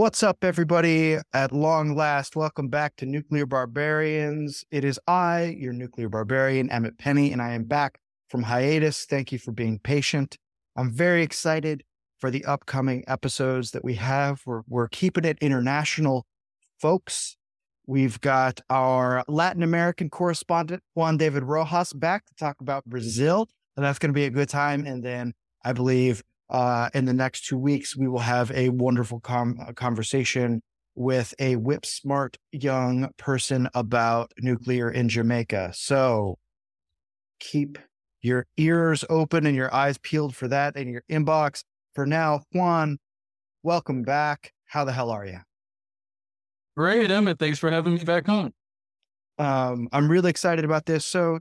What's up, everybody? At long last, welcome back to Nuclear Barbarians. It is I, your nuclear barbarian, Emmett Penny, and I am back from hiatus. Thank you for being patient. I'm very excited for the upcoming episodes that we have. We're keeping it international, folks. We've got our Latin American correspondent, Juan David Rojas, back to talk about Brazil, and that's going to be a good time. And then I believe in the next 2 weeks, we will have a wonderful conversation with a whip-smart young person about nuclear in Jamaica. So keep your ears open and your eyes peeled for that in your inbox. For now, Juan, welcome back. How the hell are you? Great, Emmett. Thanks for having me back on. I'm really excited about this. So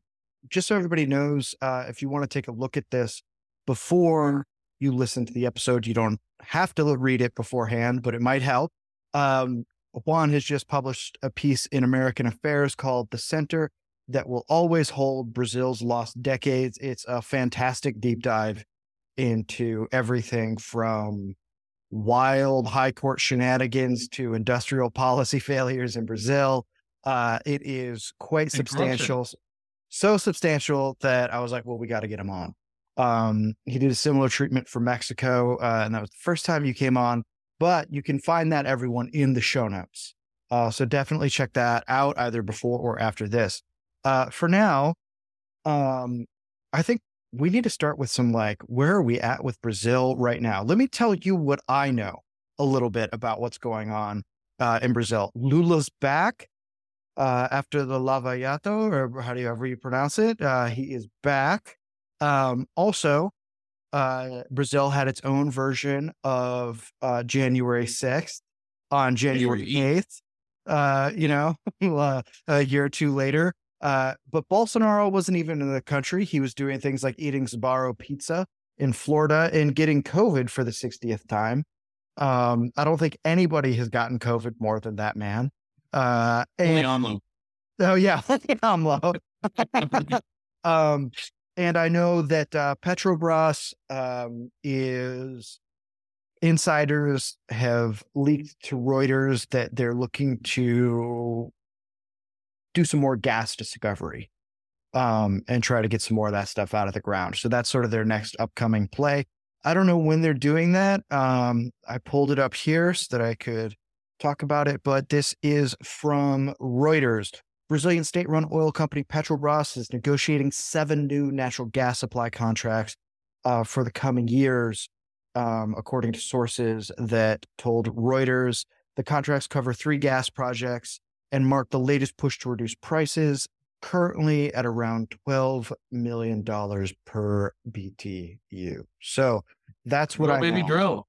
just so everybody knows, if you want to take a look at this before you listen to the episode, you don't have to read it beforehand, but it might help. Juan has just published a piece in American Affairs called The Center That Will Always Hold: Brazil's Lost Decades. It's a fantastic deep dive into everything from wild high court shenanigans to industrial policy failures in Brazil. It is quite substantial. So substantial that I was like, well, we got to get him on. He did a similar treatment for Mexico, and that was the first time you came on, but you can find that, everyone, in the show notes. So definitely check that out either before or after this. For now, I think we need to start with some, where are we at with Brazil right now? Let me tell you what I know a little bit about what's going on in Brazil. Lula's back after the Lava Jato, or however you pronounce it. He is back. Also, Brazil had its own version of January 6th on January 8th, a year or two later. But Bolsonaro wasn't even in the country. He was doing things like eating Sbarro pizza in Florida and getting COVID for the 60th time. I don't think anybody has gotten COVID more than that man. Only AMLO. Oh, yeah. AMLO. And I know that Petrobras insiders have leaked to Reuters that they're looking to do some more gas discovery and try to get some more of that stuff out of the ground. So that's sort of their next upcoming play. I don't know when they're doing that. I pulled it up here so that I could talk about it, but this is from Reuters. Brazilian state-run oil company Petrobras is negotiating 7 new natural gas supply contracts for the coming years, according to sources that told Reuters. The contracts cover 3 gas projects and mark the latest push to reduce prices, currently at around $12 million per BTU. So that's what I know.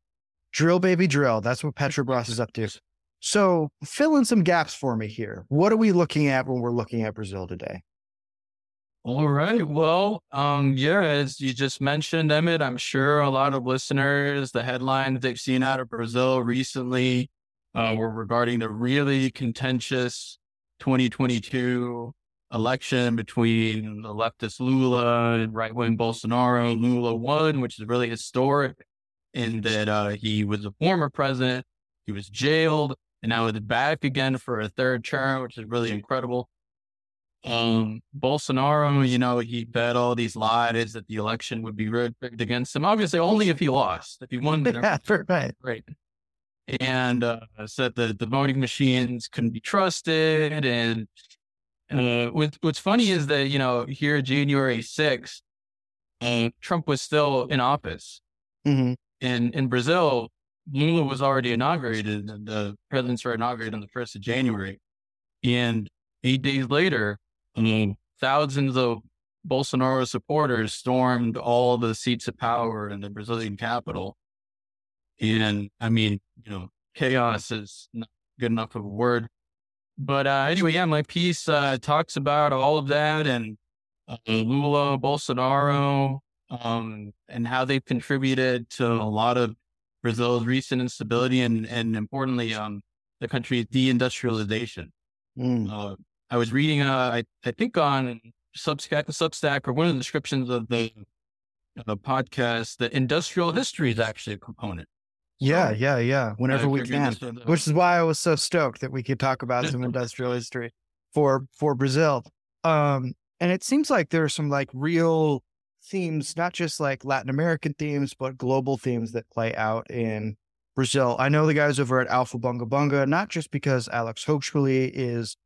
Drill, baby, drill. That's what Petrobras is up to. So fill in some gaps for me here. What are we looking at when we're looking at Brazil today? All right. Well, as you just mentioned, Emmett, I'm sure a lot of listeners, the headlines they've seen out of Brazil recently were regarding the really contentious 2022 election between the leftist Lula and right-wing Bolsonaro. Lula won, which is really historic in that he was a former president. He was jailed, and now he's back again for a third term, which is really incredible. Bolsonaro, he bet all these lies that the election would be rigged against him. Obviously, only if he lost. If he won, right. And said that the voting machines couldn't be trusted. And what's funny is that, here January 6th, Trump was still in office. Mm-hmm. And in Brazil, Lula was already inaugurated, and the presidents were inaugurated on the 1st of January. And 8 days later, thousands of Bolsonaro supporters stormed all the seats of power in the Brazilian capital. And chaos is not good enough of a word. But my piece talks about all of that and Lula, Bolsonaro, and how they've contributed to a lot of Brazil's recent instability and importantly, the country's deindustrialization. Mm. I was reading, I think on Substack or one of the descriptions of the podcast, the industrial history is actually a component. Yeah. Whenever we can, which is why I was so stoked that we could talk about some industrial history for Brazil. And it seems like there are some like real themes, not just like Latin American themes, but global themes that play out in Brazil. I know the guys over at Aufhebunga Bunga, not just because Alex Hochuli is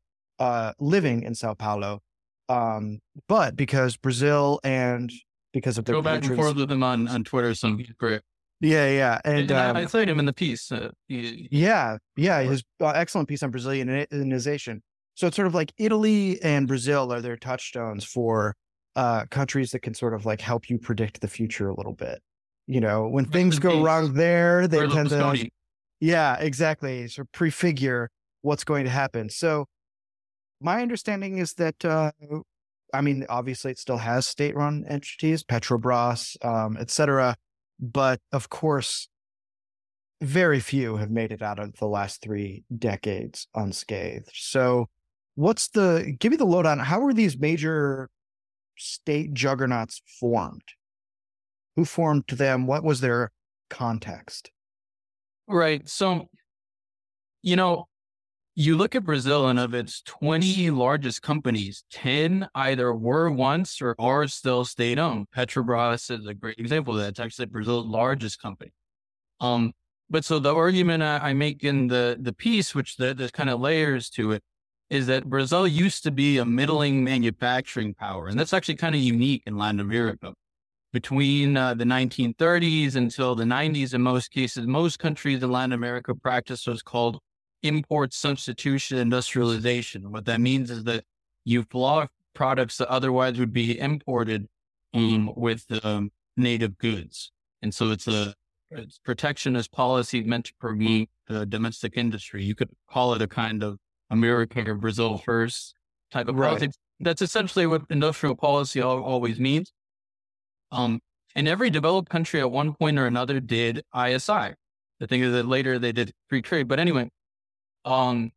living in Sao Paulo, but because Brazil and because of their go back and forth with him on Twitter. So great. Yeah. And I cited him in the piece. His excellent piece on Brazilian innovation. So it's sort of like Italy and Brazil are their touchstones for countries that can sort of like help you predict the future a little bit. You know, when things go wrong there, they tend to... Yeah, exactly. So prefigure what's going to happen. So my understanding is that, I mean, obviously it still has state-run entities, Petrobras, et cetera. But of course, very few have made it out of the last 3 decades unscathed. So give me the lowdown. How were these major state juggernauts formed? Who formed them? What was their context? Right. So, you know, you look at Brazil, and of its 20 largest companies, 10 either were once or are still state-owned. Petrobras is a great example of that. It's actually Brazil's largest company. But so the argument I make in the piece, which there's kind of layers to it, is that Brazil used to be a middling manufacturing power. And that's actually kind of unique in Latin America. Between the 1930s until the 90s, in most cases, most countries in Latin America practiced what's called import substitution industrialization. What that means is that you block products that otherwise would be imported with native goods. And so it's protectionist policy meant to promote the domestic industry. You could call it a kind of America or Brazil first type of policy. That's essentially what industrial policy always means. And every developed country at one point or another did ISI. The thing is that later they did free trade. But anyway, in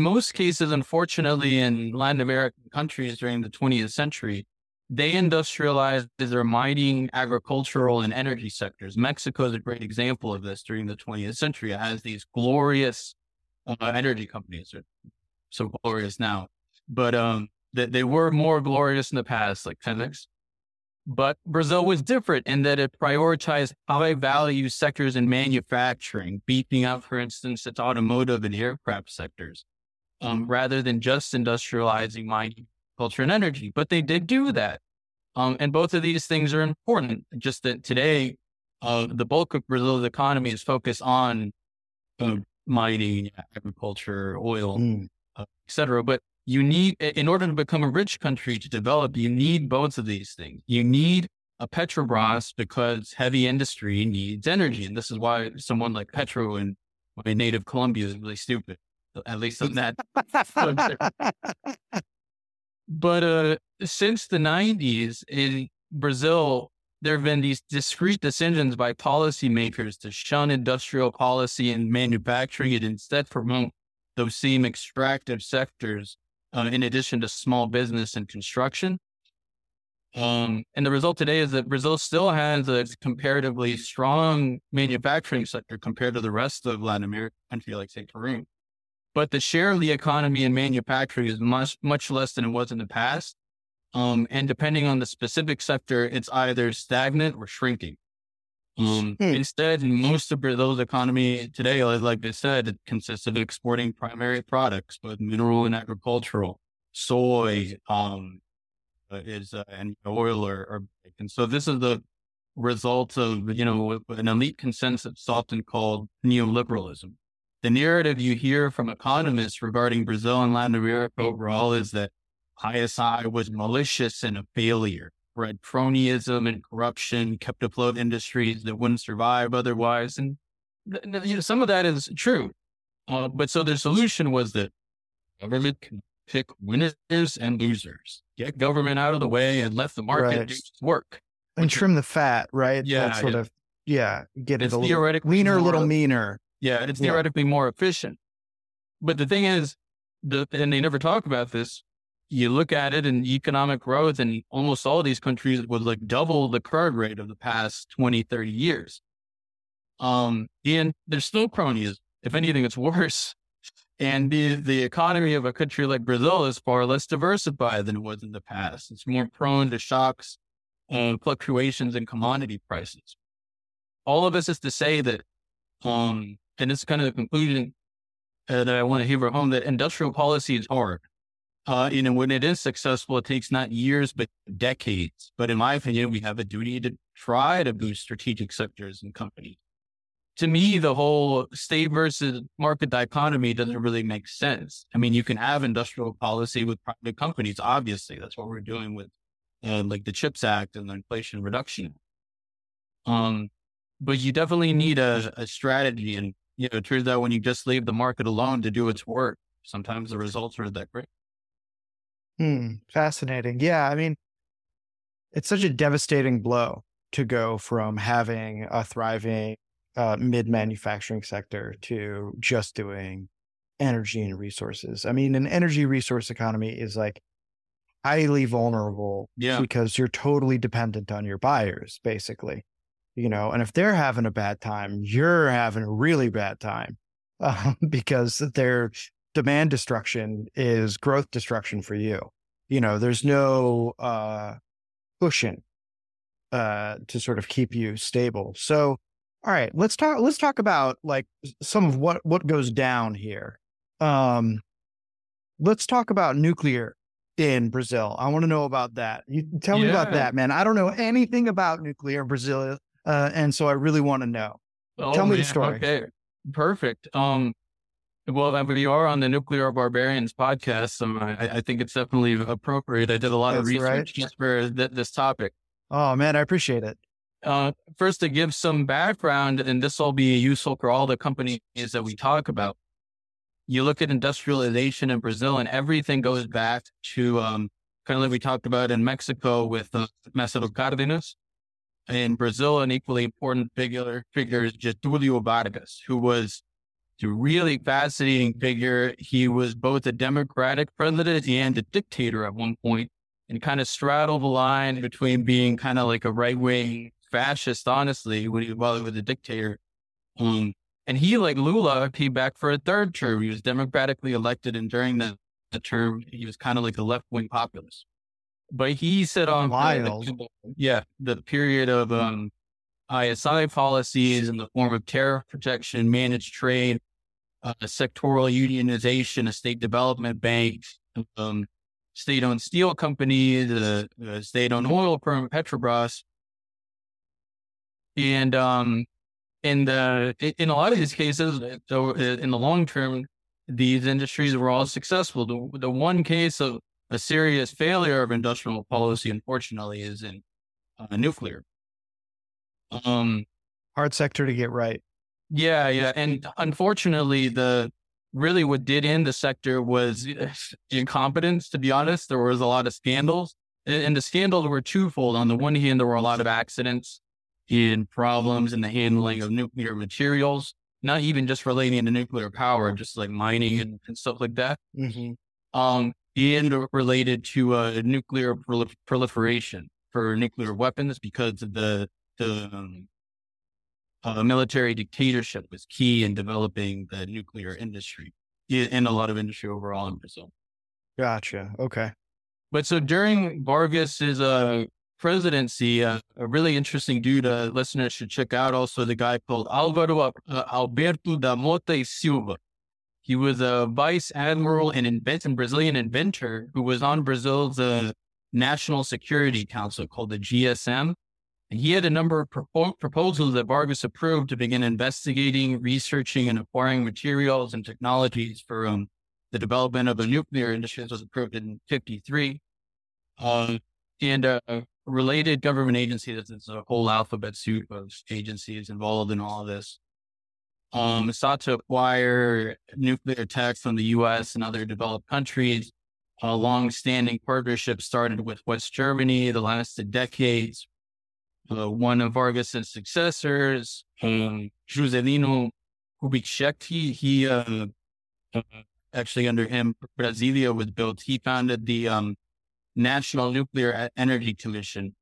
most cases, unfortunately, in Latin American countries during the 20th century, they industrialized their mining, agricultural, and energy sectors. Mexico is a great example of this during the 20th century. It has these glorious energy companies, are so glorious now, but they were more glorious in the past, like Pemex. But Brazil was different in that it prioritized high-value sectors in manufacturing, beefing up, for instance, its automotive and aircraft sectors, rather than just industrializing mining, culture, and energy. But they did do that. And both of these things are important, just that today, the bulk of Brazil's economy is focused on mining, agriculture, oil, et cetera. But you need, in order to become a rich country, to develop, you need both of these things. You need a Petrobras because heavy industry needs energy. And this is why someone like Petro in my native Colombia is really stupid, at least on that. But since the 90s in Brazil, there have been these discrete decisions by policymakers to shun industrial policy and manufacturing and instead promote those same extractive sectors. In addition to small business and construction. And the result today is that Brazil still has a comparatively strong manufacturing sector compared to the rest of Latin America country, like say Peru. But the share of the economy in manufacturing is much less than it was in the past. And depending on the specific sector, it's either stagnant or shrinking. Instead, most of Brazil's economy today, like I said, it consists of exporting primary products, both mineral and agricultural, soy, and oil or and so this is the result of, you know, an elite consensus often called neoliberalism. The narrative you hear from economists regarding Brazil and Latin America overall is that ISI was malicious and a failure. Bred cronyism and corruption kept afloat industries that wouldn't survive otherwise. And some of that is true. But so their solution was that government can pick winners and losers, get government out of the way and let the market do its work. And trim the fat, right? Yeah. That sort of, get it a little leaner, a little meaner. Yeah. It's theoretically more efficient. But the thing is, and they never talk about this, you look at it and economic growth in almost all of these countries was like double the current rate of the past 20, 30 years. And there's still cronyism. If anything, it's worse. And the economy of a country like Brazil is far less diversified than it was in the past. It's more prone to shocks and fluctuations in commodity prices. All of this is to say that, and it's kind of the conclusion that I want to hammer home, that industrial policy is hard. And when it is successful, it takes not years, but decades. But in my opinion, we have a duty to try to boost strategic sectors and companies. To me, the whole state versus market dichotomy doesn't really make sense. I mean, you can have industrial policy with private companies, obviously. That's what we're doing with like the CHIPS Act and the Inflation Reduction Act. But you definitely need a strategy. And, you know, it turns out when you just leave the market alone to do its work, sometimes the results aren't that great. Fascinating. Yeah. I mean, it's such a devastating blow to go from having a thriving mid-manufacturing sector to just doing energy and resources. I mean, an energy resource economy is like highly vulnerable because you're totally dependent on your buyers, basically, you know, and if they're having a bad time, you're having a really bad time because their demand destruction is growth destruction for you. You know, there's no cushion to sort of keep you stable. So, all right, let's talk about like some of what goes down here. Let's talk about nuclear in Brazil. I want to know about that. You tell me about that, man. I don't know anything about nuclear in Brazil. And so I really want to know. Tell me the story. Okay, perfect. Well, we are on the Nuclear Barbarians podcast. So I think it's definitely appropriate. I did a lot of research just for this topic. Oh man, I appreciate it. First, to give some background, and this will be useful for all the companies that we talk about. You look at industrialization in Brazil, and everything goes back to kind of like we talked about in Mexico with Macedo Cárdenas. In Brazil, an equally important figure is Getúlio Vargas, who was a really fascinating figure. He was both a democratic president and a dictator at one point, and kind of straddled the line between being kind of like a right-wing fascist, honestly, while he was a dictator. And he, like Lula, came back for a third term. He was democratically elected, and during the term, he was kind of like a left-wing populist. But he set on the period of ISI policies in the form of tariff protection, managed trade, sectoral unionization, a state development bank, state-owned steel company, the state-owned oil firm Petrobras. And in a lot of these cases, in the long term, these industries were all successful. The one case of a serious failure of industrial policy, unfortunately, is in nuclear. Hard sector to get right. Yeah. And unfortunately, what did end the sector was incompetence, to be honest. There was a lot of scandals. And the scandals were twofold. On the one hand, there were a lot of accidents in problems in the handling of nuclear materials, not even just relating to nuclear power, just like mining and stuff like that. Mm-hmm. And related to nuclear proliferation for nuclear weapons, because of the military dictatorship was key in developing the nuclear industry and a lot of industry overall in Brazil. Gotcha. Okay. But so during Vargas's presidency, a really interesting dude listeners should check out, also the guy called Alvaro Alberto da Mota Silva. He was a vice admiral and Brazilian inventor who was on Brazil's National Security Council, called the GSM. And he had a number of proposals that Vargas approved to begin investigating, researching, and acquiring materials and technologies for the development of a nuclear industry. This was approved in 1953. Related government agencies, there's a whole alphabet soup of agencies involved in all of this, sought to acquire nuclear tech from the U.S. and other developed countries. A long-standing partnership started with West Germany that lasted decades. One of Vargas's successors, Juscelino Kubitschek, actually under him, Brasilia was built. He founded the National Nuclear Energy Commission,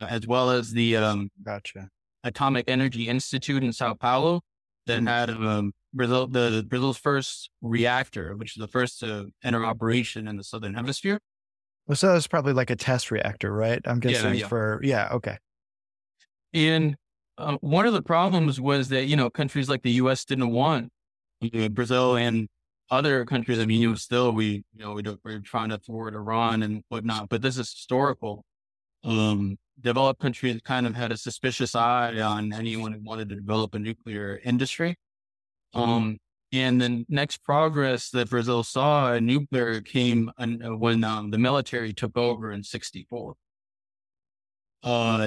as well as the Atomic Energy Institute in São Paulo that had Brazil's first reactor, which is the first to enter operation in the Southern Hemisphere. Well, so it's probably like a test reactor, right? I'm guessing okay. And one of the problems was that, you know, countries like the U.S. didn't want Brazil and other countries. I mean, we're trying to thwart Iran and whatnot, but this is historical. Developed countries kind of had a suspicious eye on anyone who wanted to develop a nuclear industry. And the next progress that Brazil saw in nuclear came when the military took over in 1964.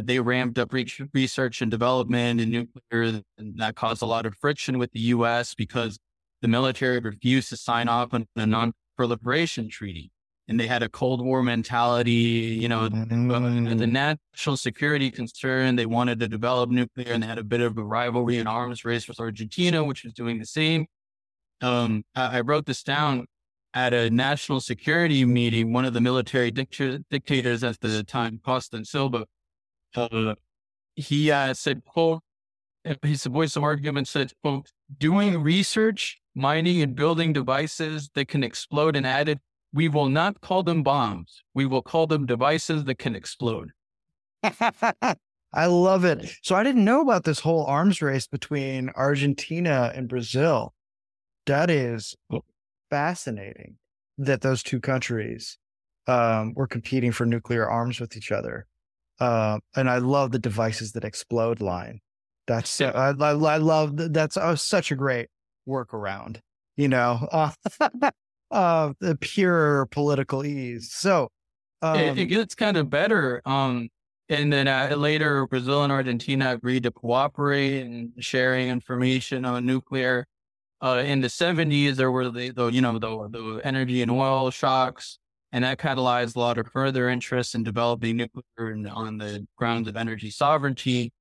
They ramped up research and development in nuclear, and that caused a lot of friction with the U.S. because the military refused to sign off on a non-proliferation treaty. And they had a Cold War mentality, you know, as a national security concern. They wanted to develop nuclear, and they had a bit of a rivalry and arms race with Argentina, which was doing the same. I wrote this down. At a national security meeting, one of the military dictators at the time, Costa e Silva, he said, voice of argument said, quote, doing research, mining, and building devices that can explode, and added, we will not call them bombs. We will call them devices that can explode. I love it. So I didn't know about this whole arms race between Argentina and Brazil. That is fascinating that those two countries were competing for nuclear arms with each other. And I love the devices that explode line. That's I love that's such a great workaround, you know. The pure political ease. So it gets kind of better. And then later, Brazil and Argentina agreed to cooperate in sharing information on nuclear. In the 70s, there were the energy and oil shocks, and that catalyzed a lot of further interest in developing nuclear and on the grounds of energy sovereignty.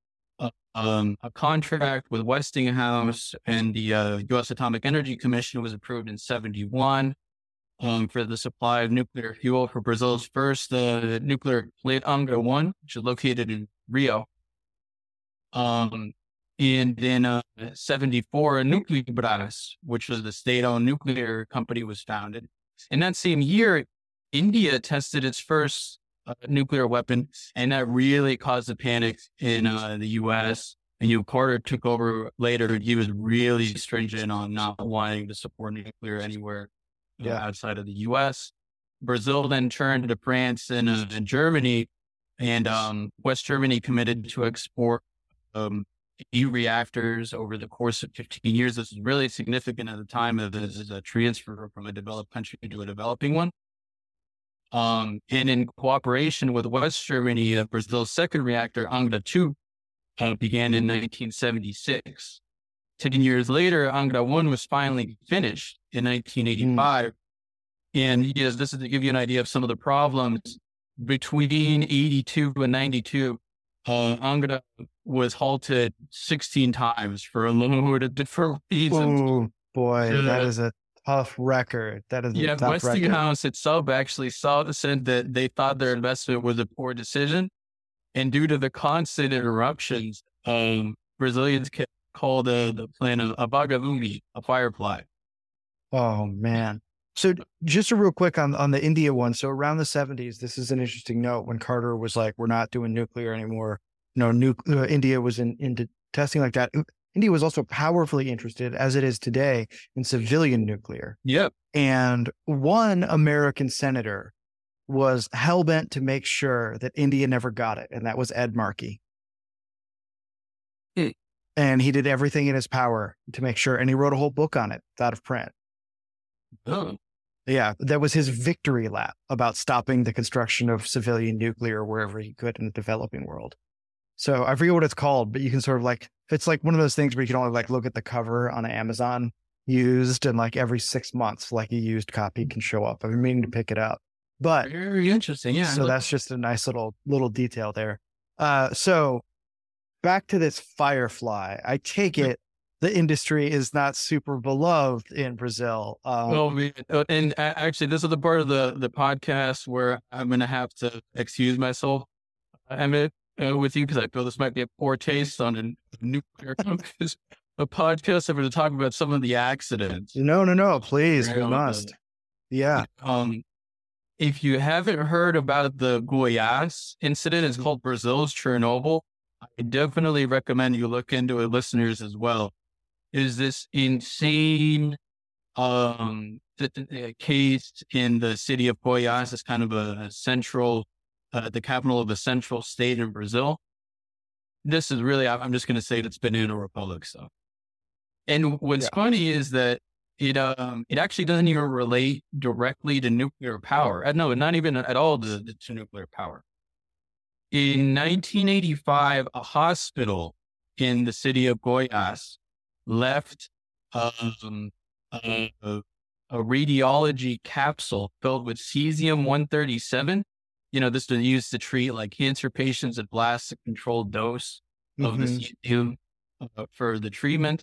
A contract with Westinghouse and the U.S. Atomic Energy Commission was approved in 1971 for the supply of nuclear fuel for Brazil's first nuclear plant, Angra 1, which is located in Rio. And in 1974, Nuclebras, which was the state-owned nuclear company, was founded. In that same year, India tested its first nuclear weapon, and that really caused a panic in the U.S. And Carter took over later. He was really stringent on not wanting to support nuclear anywhere outside of the U.S. Brazil then turned to France and Germany, and West Germany committed to export EU reactors over the course of 15 years. This is really significant at the time. This is a transfer from a developed country to a developing one. And in cooperation with West Germany, Brazil's second reactor, Angra 2, began in 1976. 10 years later, Angra 1 was finally finished in 1985. And yes, this is to give you an idea of some of the problems. Between 82 and 92, Angra was halted 16 times for a load of different reasons. Oh, boy, that is a tough record. That is a tough record. Westinghouse itself actually said that they thought their investment was a poor decision, and due to the constant interruptions, Brazilians called the plant a vagalume, a firefly. Oh man! So just real quick on the India one. So around the 70s, this is an interesting note when Carter was like, "We're not doing nuclear anymore." No, India was into testing like that. India was also powerfully interested, as it is today, in civilian nuclear. Yep. And one American senator was hell-bent to make sure that India never got it, and that was Ed Markey. And he did everything in his power to make sure, and he wrote a whole book on it, out of print. Oh. Yeah, that was his victory lap about stopping the construction of civilian nuclear wherever he could in the developing world. So I forget what it's called, but you can sort of like, it's like one of those things where you can only like look at the cover on Amazon used, and like every 6 months, like a used copy can show up. I've been meaning to pick it up, but very interesting. Yeah. So that's just a nice little detail there. So back to this firefly, I take it the industry is not super beloved in Brazil. And actually this is the part of the podcast where I'm going to have to excuse myself. I mean, with you because I feel this might be a poor taste on a nuclear a podcast. I'm going to talk about some of the accidents. No, please. We must. Yeah. If you haven't heard about the Goiás incident, it's called Brazil's Chernobyl. I definitely recommend you look into it, listeners, as well. It is this insane case in the city of Goiás. It's kind of a central, the capital of a central state in Brazil. This is really, I'm just going to say it's Banana Republic stuff. And what's funny is that it actually doesn't even relate directly to nuclear power. No, not even at all to nuclear power. In 1985, a hospital in the city of Goiás left a radiology capsule filled with cesium-137. You know, this was used to treat like cancer patients at blast a controlled dose of the cesium for the treatment.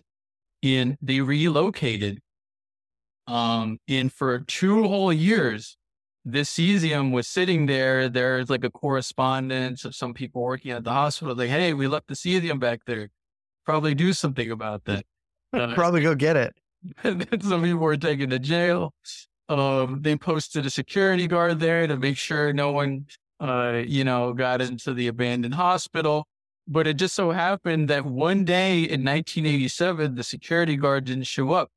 And they relocated. And for 2 whole years, this cesium was sitting there. There's like a correspondence of some people working at the hospital. Like, hey, we left the cesium back there. Probably do something about that. Probably go get it. And then some people were taken to jail. They posted a security guard there to make sure no one, got into the abandoned hospital. But it just so happened that one day in 1987, the security guard didn't show up.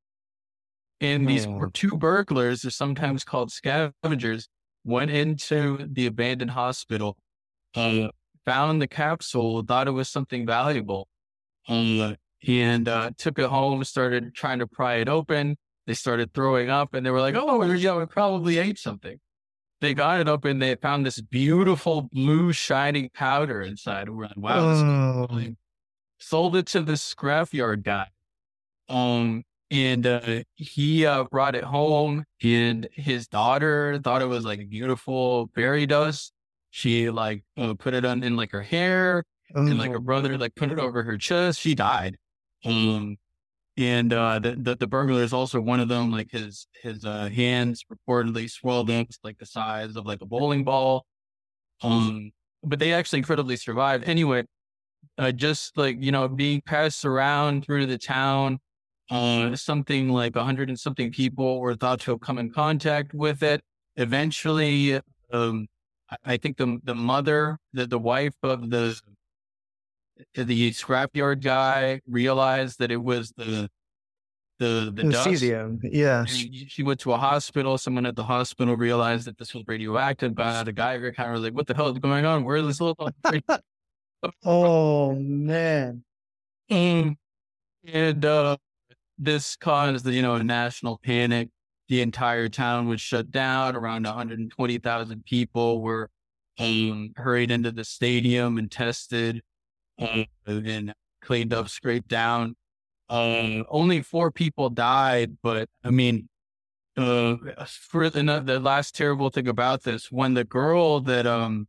And these were 2 burglars, they're sometimes called scavengers, went into the abandoned hospital, found the capsule, thought it was something valuable, and took it home, started trying to pry it open. They started throwing up and they were like, oh, we probably ate something. They got it up and they found this beautiful blue shiny powder inside. We're like, wow. Oh. Sold it to this scrapyard guy. And he brought it home, and his daughter thought it was like beautiful fairy dust. She put it on in her hair, and her brother put it over her chest. She died. And the burglars, also one of them, his hands reportedly swelled up the size of a bowling ball. But they actually incredibly survived. Anyway, being passed around through the town. Something like 100 and something people were thought to have come in contact with it. Eventually, I think the mother, the wife of the scrapyard guy, realized that it was the dust. Cesium. Yeah. She went to a hospital. Someone at the hospital realized that this was radioactive. But the guy kind of was like, "What the hell is going on? Where is this little?" Oh man. And this caused, a national panic. The entire town was shut down. Around 120,000 people were hurried into the stadium and tested and cleaned up, scraped down. Only 4 people died, but the last terrible thing about this, when the girl that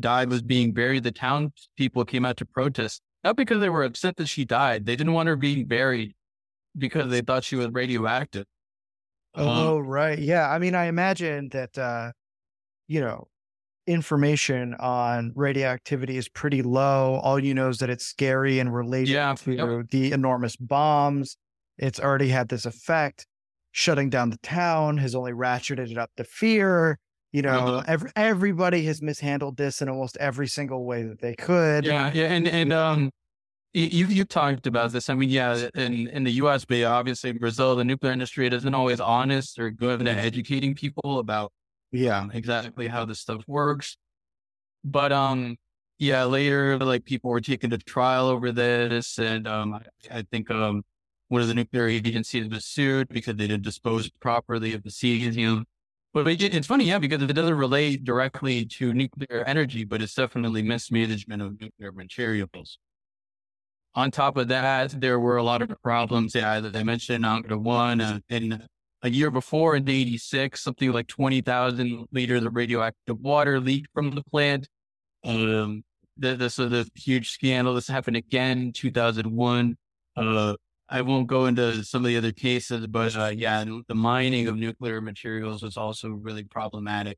died was being buried, the town people came out to protest, not because they were upset that she died. They didn't want her being buried because they thought she was radioactive. Right. Yeah. I imagine that, information on radioactivity is pretty low. All you know is that it's scary and related to the enormous bombs. It's already had this effect. Shutting down the town has only ratcheted it up to fear. Everybody has mishandled this in almost every single way that they could. Yeah. And you talked about this. In the U.S., but obviously in Brazil, the nuclear industry isn't always honest or good at educating people about exactly how this stuff works. But later, people were taken to trial over this, and I think one of the nuclear agencies was sued because they didn't dispose properly of the cesium. But it's funny, because it doesn't relate directly to nuclear energy, but it's definitely mismanagement of nuclear materials. On top of that, there were a lot of problems. As I mentioned, Angra 1, and a year before in '86, something like 20,000 liters of radioactive water leaked from the plant. This was a huge scandal. This happened again in 2001. I won't go into some of the other cases, but the mining of nuclear materials was also really problematic.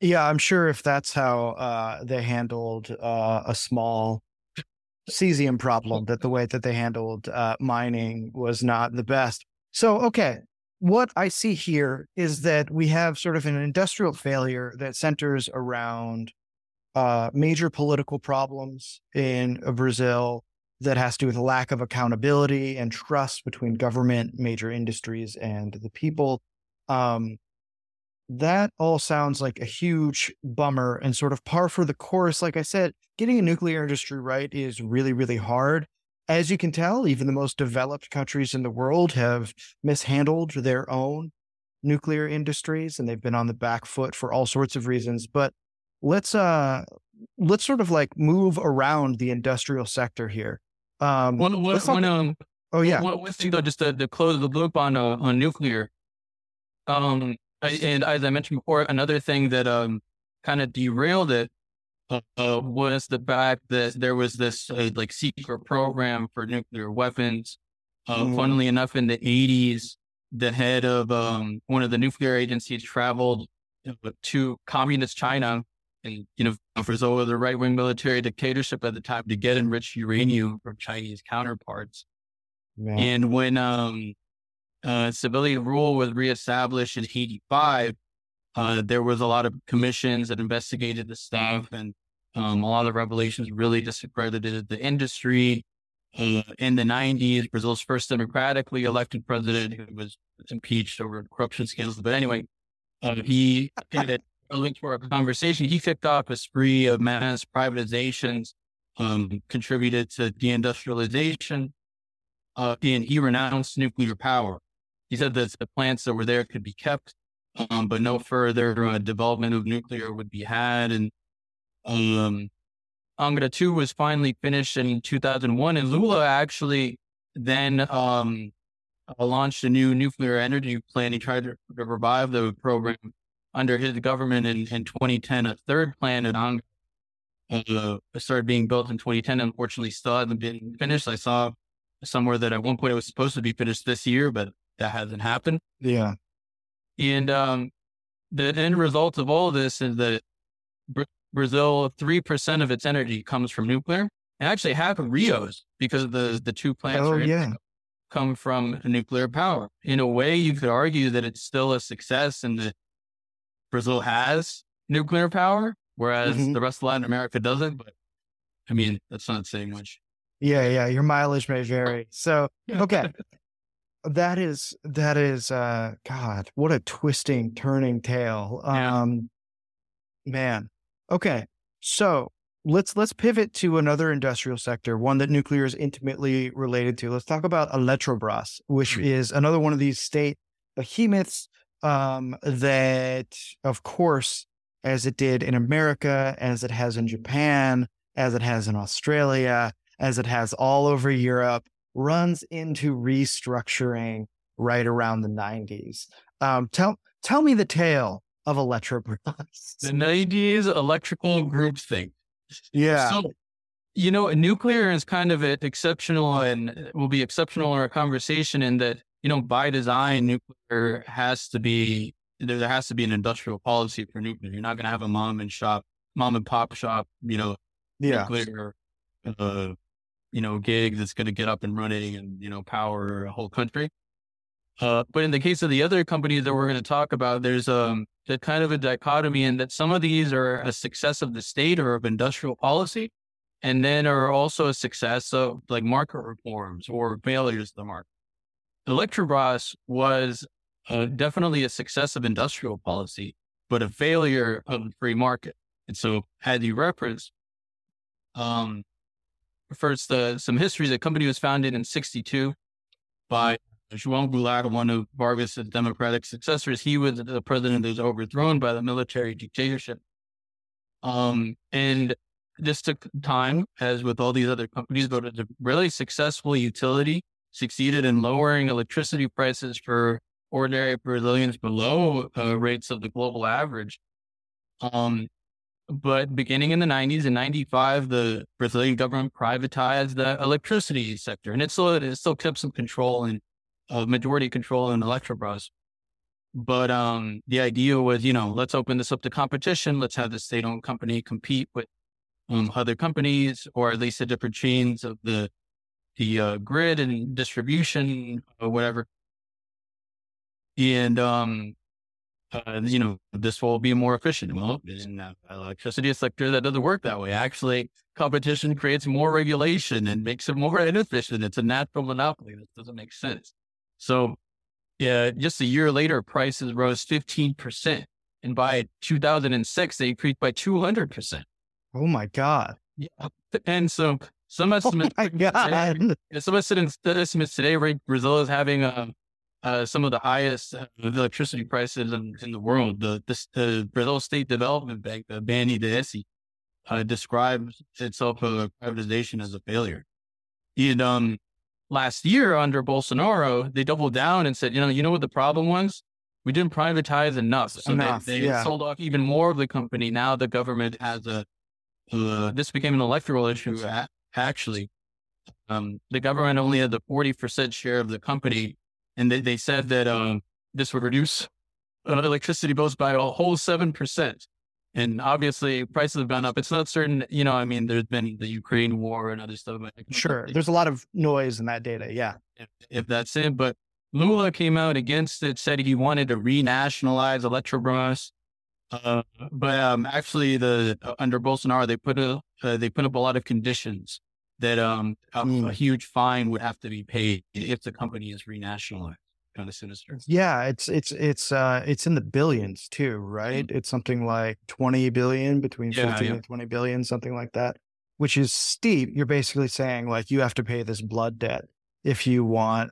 Yeah, I'm sure if that's how they handled a small cesium problem, that the way that they handled mining was not the best. So, okay, what I see here is that we have sort of an industrial failure that centers around major political problems in Brazil that has to do with a lack of accountability and trust between government, major industries, and the people. That all sounds like a huge bummer and sort of par for the course. Like I said, getting a nuclear industry right is really, really hard. As you can tell, even the most developed countries in the world have mishandled their own nuclear industries, and they've been on the back foot for all sorts of reasons. But let's sort of like move around the industrial sector here. One thing though, just to close the loop on nuclear. And as I mentioned before, another thing that kind of derailed it was the fact that there was this secret program for nuclear weapons. Funnily enough, in the 80s, the head of one of the nuclear agencies traveled to communist China, and for the right-wing military dictatorship at the time, to get enriched uranium from Chinese counterparts. Yeah. And when civilian rule was reestablished in 1985, there was a lot of commissions that investigated the stuff, and a lot of revelations really discredited the industry. In the 90s, Brazil's first democratically elected president, who was impeached over corruption scandals. But anyway, he did a link for a conversation. He kicked off a spree of mass privatizations, contributed to deindustrialization, and he renounced nuclear power. He said that the plants that were there could be kept, but no further development of nuclear would be had. And Angra 2 was finally finished in 2001. And Lula actually then launched a new nuclear energy plan. He tried to revive the program under his government in 2010. A third plant at Angra started being built in 2010. Unfortunately, still hasn't been finished. I saw somewhere that at one point it was supposed to be finished this year, but that hasn't happened. Yeah. And the end result of all of this is that Brazil, 3% of its energy comes from nuclear, and actually half of Rio's, because the two plants come from nuclear power. In a way, you could argue that it's still a success and that Brazil has nuclear power, whereas the rest of Latin America doesn't. But I mean, that's not saying much. Yeah. Your mileage may vary. So, okay. That is, God, what a twisting, turning tale. Man. Okay. So let's pivot to another industrial sector, one that nuclear is intimately related to. Let's talk about Eletrobras, which is another one of these state behemoths that, of course, as it did in America, as it has in Japan, as it has in Australia, as it has all over Europe, runs into restructuring right around the 90s. Tell me the tale of Eletrobras. The 90s electrical groupthink. Yeah. So, nuclear is kind of exceptional, and will be exceptional in our conversation in that, by design, nuclear has to be an industrial policy for nuclear. You're not going to have a mom and pop shop, nuclear gig that's going to get up and running and, power a whole country. But in the case of the other companies that we're going to talk about, there's that kind of a dichotomy in that some of these are a success of the state or of industrial policy, and then are also a success of market reforms or failures of the market. Eletrobras was definitely a success of industrial policy, but a failure of the free market. And so, as you referenced, first, some history. The company was founded in 1962 by João Goulart, one of Vargas' democratic successors. He was the president who was overthrown by the military dictatorship. And this took time, as with all these other companies, but a really successful utility succeeded in lowering electricity prices for ordinary Brazilians below rates of the global average. But beginning in the 90s, in 1995, the Brazilian government privatized the electricity sector, and it still kept some control and majority control in Eletrobras. But the idea was, you know, let's open this up to competition. Let's have the state-owned company compete with other companies, or at least the different chains of the grid and distribution or whatever. And, you know, this will be more efficient. Well, in electricity sector, that doesn't work that way. Actually, competition creates more regulation and makes it more inefficient. It's a natural monopoly. That doesn't make sense. So yeah, just a year later, prices rose 15%. And by 2006, they increased by 200%. Oh my God. Yeah. And so some estimates, today, Brazil is having some of the highest electricity prices in the world. The Brazil State Development Bank, the Bani da Esse, describes itself as privatization as a failure. And last year under Bolsonaro, they doubled down and said, you know what the problem was? We didn't privatize enough. So they sold off even more of the company. Now the government has this became an electoral issue, actually. The government only had the 40% share of the company. And they said that this would reduce electricity bills by a whole 7%. And obviously prices have gone up. It's not certain, there's been the Ukraine war and other stuff. Sure. There's a lot of noise in that data. Yeah. If that's it. But Lula came out against it, said he wanted to renationalize Eletrobras. Actually under Bolsonaro, they put up a lot of conditions that a huge fine would have to be paid if the company is renationalized. Kind of sinister. Yeah, it's in the billions too, right? Mm-hmm. It's something like 20 billion, between 15 and 20 billion, something like that, which is steep. You're basically saying like you have to pay this blood debt if you want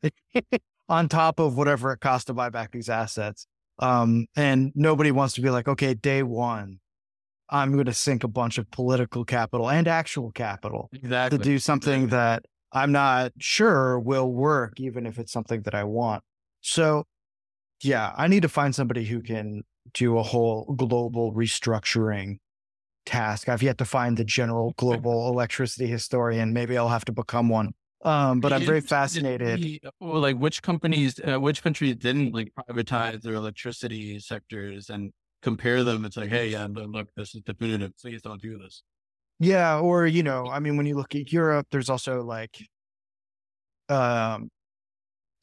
on top of whatever it costs to buy back these assets. And nobody wants to be like, okay, day one, I'm going to sink a bunch of political capital and actual capital to do something that I'm not sure will work, even if it's something that I want. So yeah, I need to find somebody who can do a whole global restructuring task. I've yet to find the general global electricity historian. Maybe I'll have to become one. But I'm very fascinated. Which countries didn't privatize their electricity sectors and compare them? It's like, hey, yeah, look, this is definitive. Please don't do this. Yeah. Or, when you look at Europe, there's also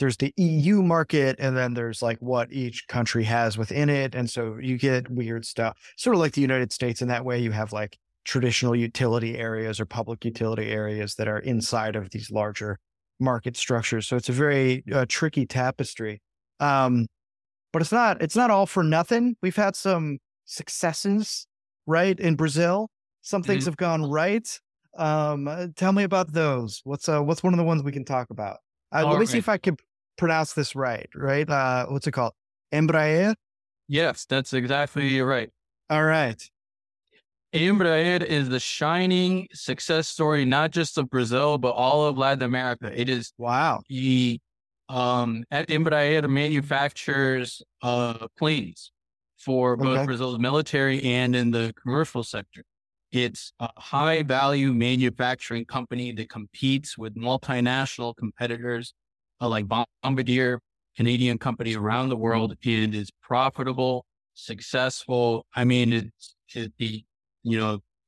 there's the EU market, and then there's what each country has within it. And so you get weird stuff, sort of like the United States in that way. You have traditional utility areas or public utility areas that are inside of these larger market structures. So it's a very tricky tapestry. But it's not all for nothing. We've had some successes, right? In Brazil, some things have gone right. Tell me about those. What's one of the ones we can talk about? Let me see if I can pronounce this right, right? What's it called? Embraer? Yes, that's exactly right. All right. Embraer is the shining success story, not just of Brazil, but all of Latin America. It is. Wow. Embraer manufactures planes for both Brazil's military and in the commercial sector. It's a high value manufacturing company that competes with multinational competitors like Bombardier, Canadian company around the world. It is profitable, successful. The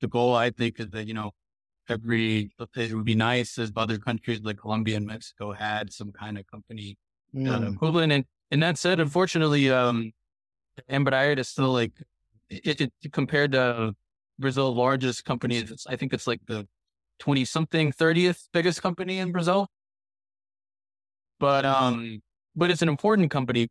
goal, I think, is that, it would be nice if other countries like Colombia and Mexico had some kind of company equivalent. And that said, unfortunately, Embraer is still compared to Brazil's largest company, I think it's the 20-something, 30th biggest company in Brazil. But it's an important company.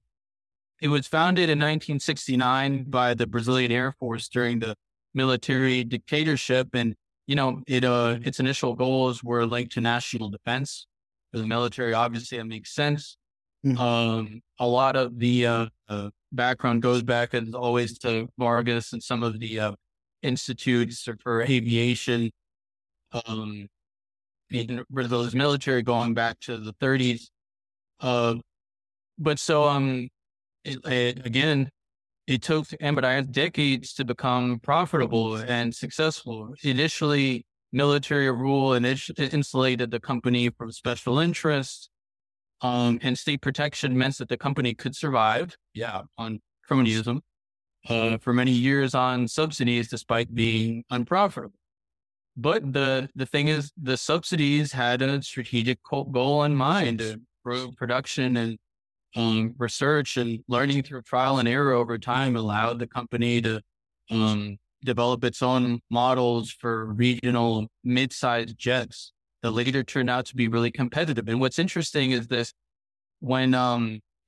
It was founded in 1969 by the Brazilian Air Force during the military dictatorship, and its initial goals were linked to national defense for the military. Obviously, that makes sense. Mm-hmm. A lot of the background goes back as always to Vargas and some of the institutes for aviation in Brazil's military going back to the 30s. It took Embraer decades to become profitable and successful. Initially, military rule insulated the company from special interests. And state protection meant that the company could survive, on cronyism, for many years on subsidies, despite being unprofitable. But the thing is, the subsidies had a strategic goal in mind to grow production and research and learning through trial and error over time allowed the company to develop its own models for regional mid-sized jets that later turned out to be really competitive. And what's interesting is this, when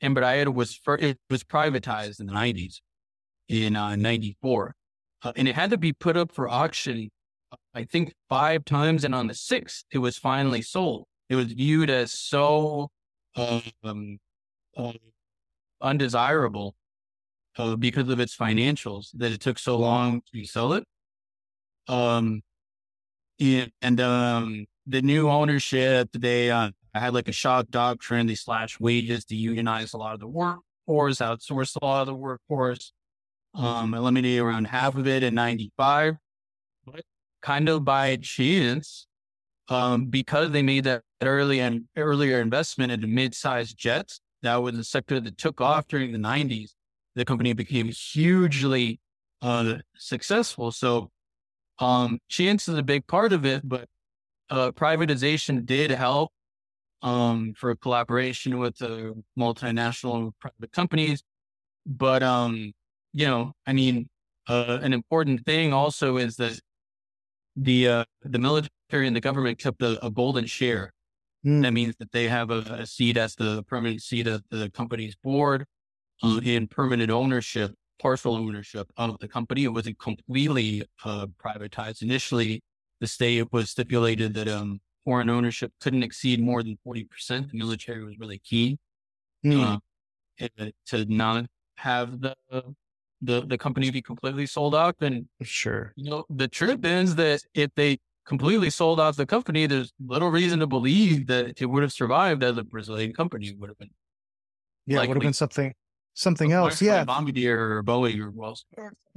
Embraer was privatized in the 90s, in 94, and it had to be put up for auction, I think 5 times, and on the 6th, it was finally sold. It was viewed as so undesirable because of its financials that it took so long to sell it. The new ownership, they had like a shock doctrine. They slashed wages, they unionized a lot of the workforce, outsourced a lot of the workforce, eliminated around half of it in 95. But kind of by chance, because they made that earlier investment into mid-sized jets, that was the sector that took off during the 90s. The company became hugely successful. So chance is a big part of it, but privatization did help for collaboration with the multinational private companies. But, an important thing also is that the military and the government kept a golden share. That means that they have a seat as the permanent seat at the company's board in permanent ownership, partial ownership of the company. It wasn't completely privatized. Initially, the state was stipulated that foreign ownership couldn't exceed more than 40%. The military was really key to not have the company be completely sold out. And sure, the truth is that if they completely sold out the company, there's little reason to believe that it would have survived as a Brazilian company. It would have been, it would have been something else. Bombardier or Boeing or Wells.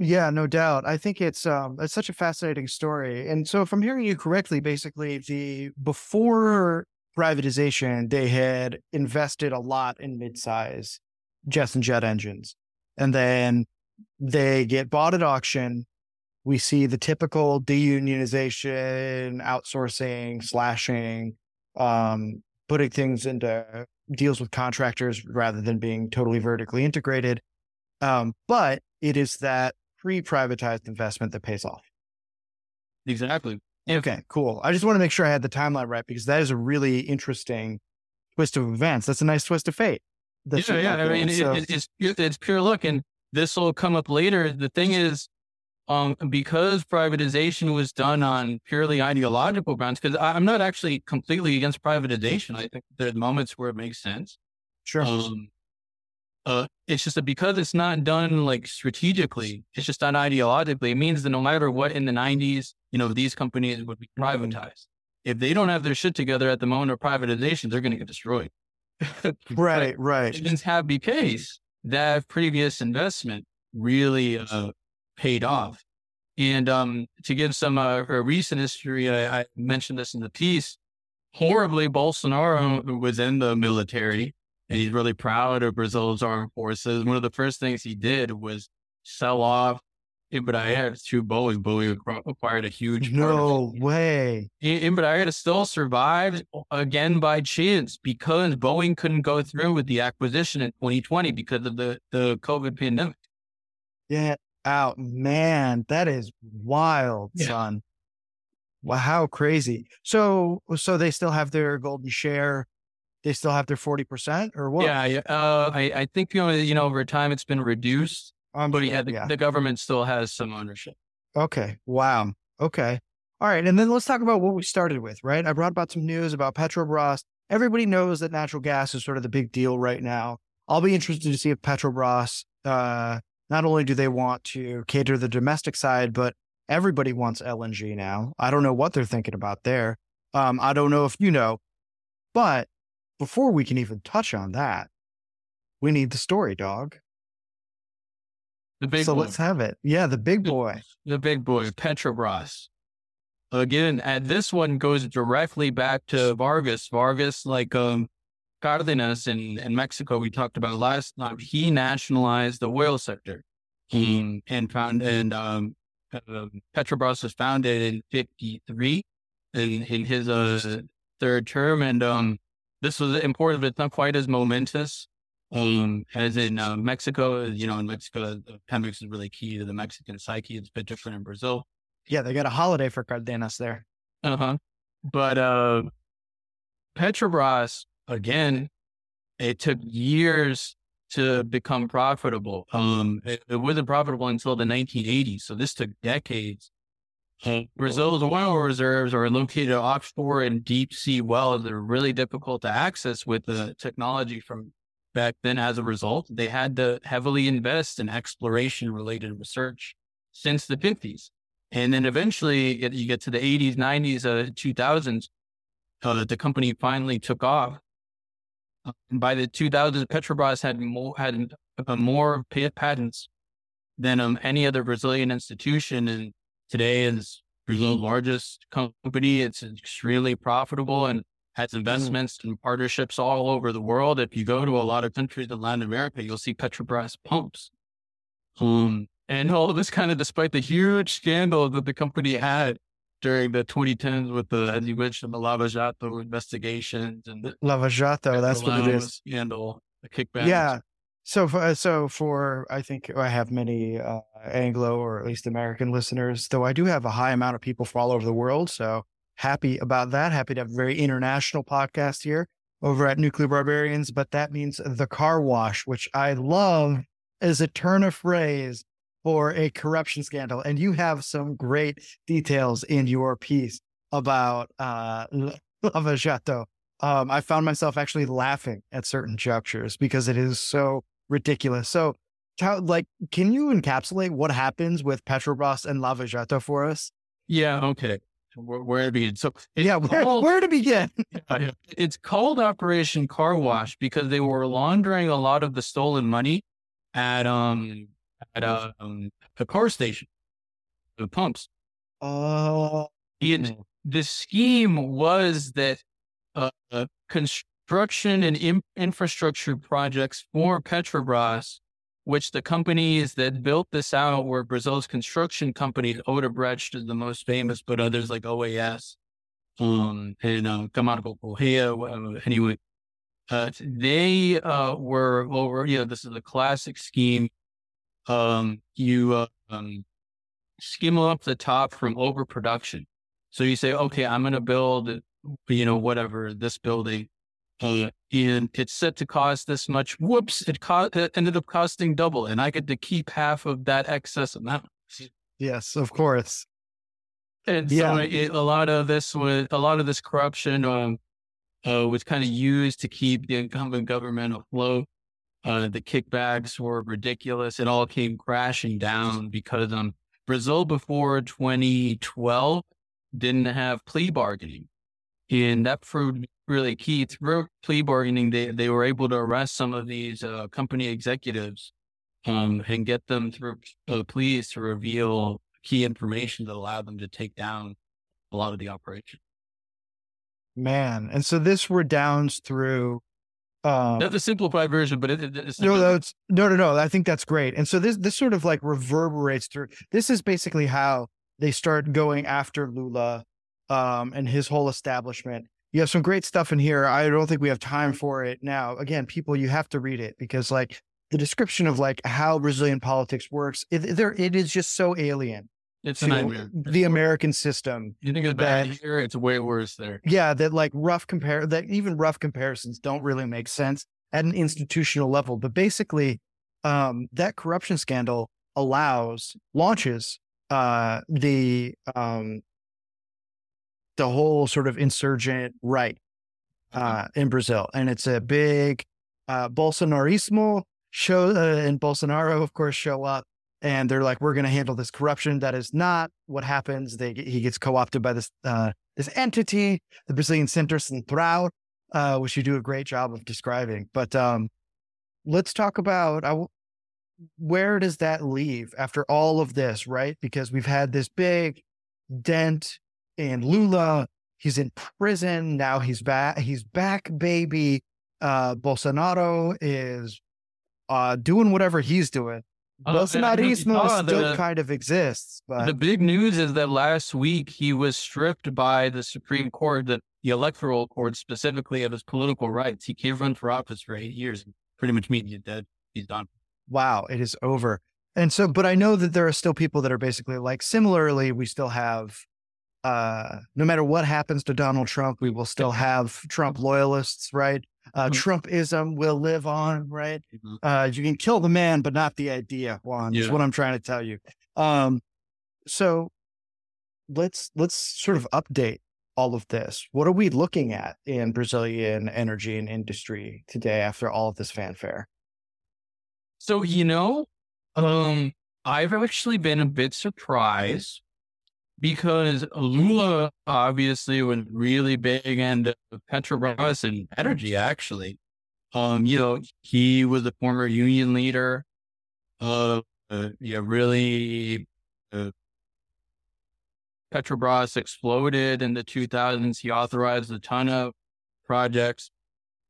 Yeah, no doubt. I think it's such a fascinating story. And so, if I'm hearing you correctly, basically before privatization, they had invested a lot in midsize jets and jet engines, and then they get bought at auction. We see the typical deunionization, outsourcing, slashing, putting things into deals with contractors rather than being totally vertically integrated. But it is that pre-privatized investment that pays off. Exactly. Okay, cool. I just want to make sure I had the timeline right, because that is a really interesting twist of events. That's a nice twist of fate. It's pure luck. And this will come up later. The thing is, because privatization was done on purely ideological grounds, because I'm not actually completely against privatization. I think there's moments where it makes sense. Sure. It's just that because it's not done like strategically, it's just done ideologically. It means that no matter what, in the 90s, these companies would be privatized. If they don't have their shit together at the moment of privatization, they're going to get destroyed. Right. It doesn't have the case that previous investment really paid off. And to give some recent history, I mentioned this in the piece. Horribly, Bolsonaro was in the military, and he's really proud of Brazil's armed forces. One of the first things he did was sell off Embraer to Boeing. Boeing acquired a huge part of it. No way. Embraer still survived, again by chance, because Boeing couldn't go through with the acquisition in 2020 because of the COVID pandemic. Yeah. Out, man, that is wild, son. Wow, how crazy. So they still have their golden share. They still have their 40% or what? Yeah. I think, over time it's been reduced. But the government still has some ownership. Okay. Wow. Okay. All right. And then let's talk about what we started with, right? I brought about some news about Petrobras. Everybody knows that natural gas is sort of the big deal right now. I'll be interested to see if Petrobras, not only do they want to cater to the domestic side, but everybody wants LNG now. I don't know what they're thinking about there. I don't know if you know, but before we can even touch on that, we need the story, dog. The big boy. Let's have it. Yeah, the big boy. The big boy, Petrobras. Again, and this one goes directly back to Vargas. Vargas, Cárdenas in Mexico, we talked about last time, he nationalized the oil sector. Petrobras was founded in 1953 in his third term. And this was important, but it's not quite as momentous as in Mexico. You know, in Mexico, the Pemex is really key to the Mexican psyche. It's a bit different in Brazil. Yeah, they got a holiday for Cárdenas there. Uh-huh. But Petrobras, again, it took years to become profitable. It wasn't profitable until the 1980s. So this took decades. Brazil's oil reserves are located offshore in deep sea wells that are really difficult to access with the technology from back then. As a result, they had to heavily invest in exploration related research since the 50s. And then eventually you get to the 80s, 90s, 2000s, the company finally took off. By the 2000s, Petrobras had more patents than any other Brazilian institution. And today is Brazil's largest company. It's extremely profitable and has investments and partnerships all over the world. If you go to a lot of countries in Latin America, you'll see Petrobras pumps. And all of this kind of despite the huge scandal that the company had during the 2010s with the, as you mentioned, the Lava Jato investigations and the Lava Jato, that's what it is. Scandal, the kickbacks. Yeah. So I think I have many Anglo or at least American listeners, though I do have a high amount of people from all over the world. So happy about that. Happy to have a very international podcast here over at Nuclear Barbarians. But that means the car wash, which I love as a turn of phrase for a corruption scandal. And you have some great details in your piece about Lava Jato. I found myself actually laughing at certain junctures because it is so ridiculous. So, can you encapsulate what happens with Petrobras and Lava Jato for us? Yeah, okay. Where to begin? So, yeah, where to begin? It's called Operation Car Wash because they were laundering a lot of the stolen money at a car station, the pumps. The scheme was that construction and infrastructure projects for Petrobras, which the companies that built this out were Brazil's construction companies. Odebrecht is the most famous, but others like OAS and Camargo Corrêa. Anyway, they were over. You know, this is a classic scheme. You skim up the top from overproduction. So you say, okay, I'm going to build, whatever, this building, and it's set to cost this much. Whoops. It ended up costing double and I get to keep half of that excess amount. Yes, of course. And so a lot of this corruption, was kind of used to keep the incumbent government afloat. The kickbacks were ridiculous. It all came crashing down because Brazil before 2012 didn't have plea bargaining. And that proved really key. Through plea bargaining, they were able to arrest some of these company executives and get them through pleas to reveal key information that allowed them to take down a lot of the operation. Man. And so this redounds through... that's a simplified version, but it's... No. I think that's great. And so this sort of like reverberates through. This is basically how they start going after Lula and his whole establishment. You have some great stuff in here. I don't think we have time for it now. Again, people, you have to read it because like the description of like how Brazilian politics works, it is just so alien. It's a nightmare. The American system. You think it's bad here? It's way worse there. Yeah, even rough comparisons don't really make sense at an institutional level. But basically, that corruption scandal launches the whole sort of insurgent right in Brazil, and it's a big Bolsonarismo show, and Bolsonaro, of course, show up. And they're like, we're going to handle this corruption. That is not what happens. He gets co-opted by this entity, the Brazilian Center Central, which you do a great job of describing. But let's talk about where does that leave after all of this, right? Because we've had this big dent in Lula. He's in prison. Now he's back, baby. Bolsonaro is doing whatever he's doing. Bolsonarismo still kind of exists. But the big news is that last week he was stripped by the Supreme Court, the Electoral Court specifically, of his political rights. He can't run for office for 8 years, pretty much meaning he's dead. He's done. Wow, it is over. And so, but I know that there are still people that are basically like, similarly, we still have, no matter what happens to Donald Trump, we will still have Trump loyalists, right? Trumpism will live on, right? You can kill the man, but not the idea, Juan, is what I'm trying to tell you. So let's sort of update all of this. What are we looking at in Brazilian energy and industry today after all of this fanfare? So, you know, I've actually been a bit surprised because Lula obviously was really big into Petrobras and energy, actually. You know, he was a former union leader, really, Petrobras exploded in the 2000s. He authorized a ton of projects.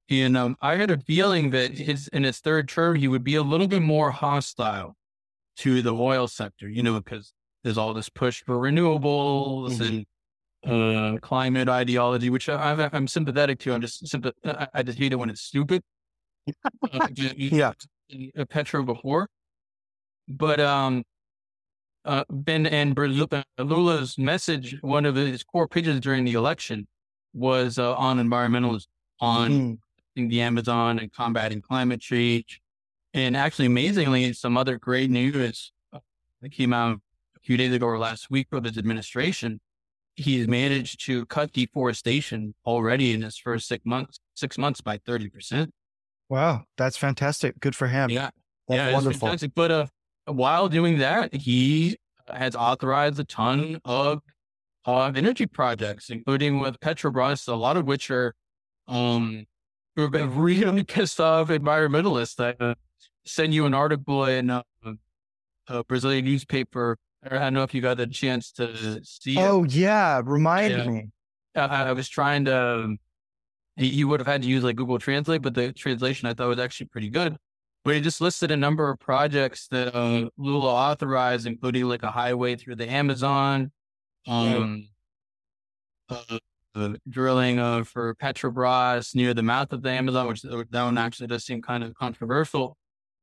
And I had a feeling that in his third term, he would be a little bit more hostile to the oil sector, you know, because there's all this push for renewables and climate ideology, which I'm sympathetic to. I just hate it when it's stupid. Petro before. But Lula's message, one of his core pitches during the election was on environmentalism, on the Amazon and combating climate change. And actually, amazingly, some other great news that came out a few days ago or last week of his administration, he's managed to cut deforestation already in his first six months by 30%. Wow, that's fantastic. Good for him. Yeah, that's wonderful. Fantastic. But while doing that, he has authorized a ton of energy projects, including with Petrobras, a lot of which are really pissed off environmentalists. I send you an article in a Brazilian newspaper. I don't know if you got the chance to see it. Oh, yeah. Remind me. I was trying to, you would have had to use like Google Translate, but the translation I thought was actually pretty good. But it just listed a number of projects that Lula authorized, including like a highway through the Amazon, drilling for Petrobras near the mouth of the Amazon, which that one actually does seem kind of controversial.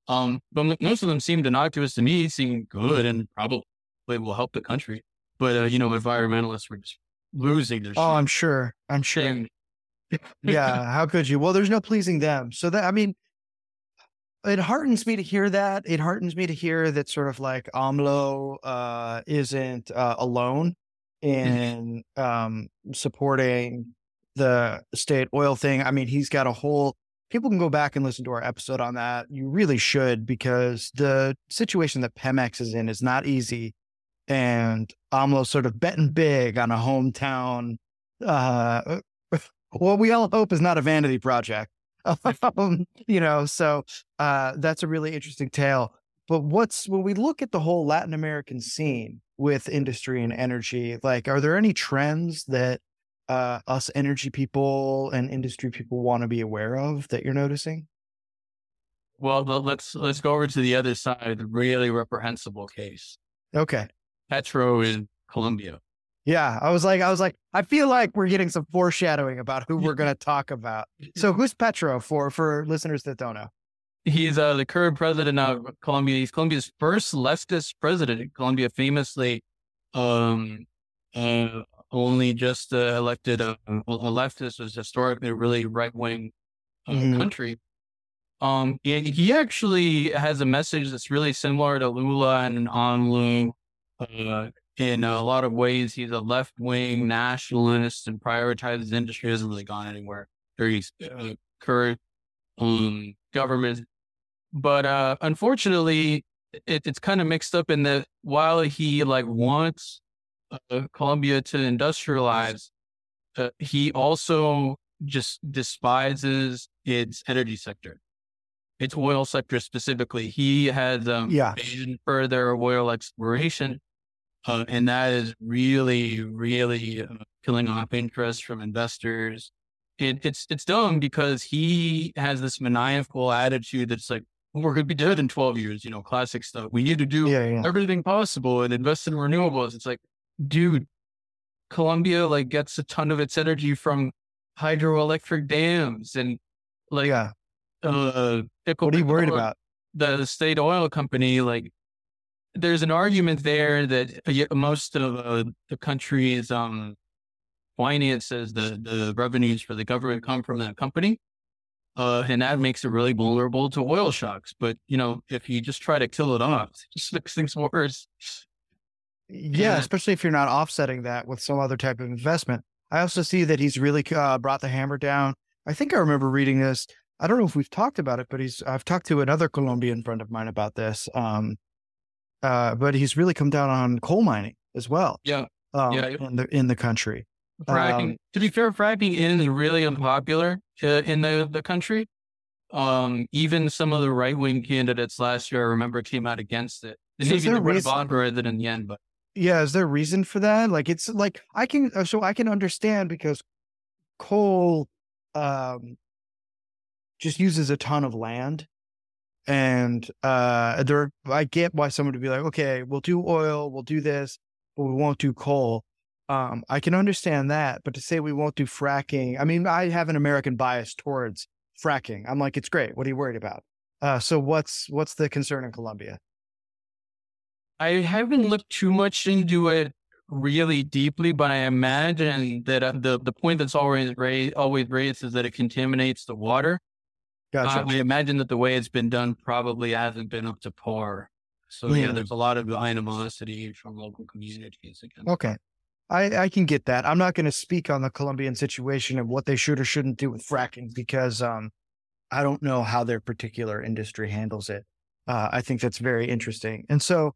But most of them seemed innocuous to me, seemed good and probably will help the country. But, environmentalists were just losing their shit. Oh, I'm sure. And, yeah. How could you? Well, there's no pleasing them. So that, I mean, it heartens me to hear that. It heartens me to hear that sort of like AMLO isn't alone in supporting the state oil thing. I mean, he's got a whole, people can go back and listen to our episode on that. You really should, because the situation that Pemex is in is not easy. And AMLO's sort of betting big on a hometown, what we all hope is not a vanity project. So that's a really interesting tale. But when we look at the whole Latin American scene with industry and energy, like, are there any trends that us energy people and industry people want to be aware of that you're noticing? Well, let's go over to the other side, the really reprehensible case. Okay. Petro in Colombia. Yeah. I was like, I feel like we're getting some foreshadowing about who we're going to talk about. So who's Petro for listeners that don't know? He's the current president of Colombia. He's Colombia's first leftist president. Colombia famously only just elected a leftist, was historically a really right-wing country. And he actually has a message that's really similar to Lula and AMLO. In a lot of ways, he's a left-wing nationalist and prioritizes industry. Hasn't really gone anywhere during his current government. But unfortunately, it's kind of mixed up in that while he like wants Colombia to industrialize, he also just despises its energy sector, its oil sector specifically. He has banned further oil exploration, and that is really, really killing off interest from investors It's dumb because he has this maniacal attitude that's like, well, we're going to be dead in 12 years, you know, classic stuff. We need to do everything possible and invest in renewables. It's like, dude, Colombia like gets a ton of its energy from hydroelectric dams and like, what are you worried about? The state oil company, like there's an argument there that most of the country's finance says the revenues for the government come from that company. And that makes it really vulnerable to oil shocks. But, you know, if you just try to kill it off, it just makes things worse. Yeah, especially if you're not offsetting that with some other type of investment. I also see that he's really brought the hammer down. I think I remember reading this. I don't know if we've talked about it, but I've talked to another Colombian friend of mine about this. But he's really come down on coal mining as well. Yeah. In the country. Fracking. To be fair, fracking is really unpopular in the country. Even some of the right-wing candidates last year, I remember, came out against it. They didn't even win a bond rather than the end, but. Yeah, is there a reason for that? Like, it's like, I can understand because coal just uses a ton of land. And I get why someone would be like, okay, we'll do oil, we'll do this, but we won't do coal. I can understand that, but to say we won't do fracking, I mean, I have an American bias towards fracking. I'm like, it's great. What are you worried about? So what's the concern in Colombia? I haven't looked too much into it really deeply, but I imagine that the point that's always raised is that it contaminates the water. Gotcha. I imagine that the way it's been done probably hasn't been up to par. So there's a lot of animosity from local communities again. Okay. I can get that. I'm not going to speak on the Colombian situation of what they should or shouldn't do with fracking because I don't know how their particular industry handles it. I think that's very interesting. And so,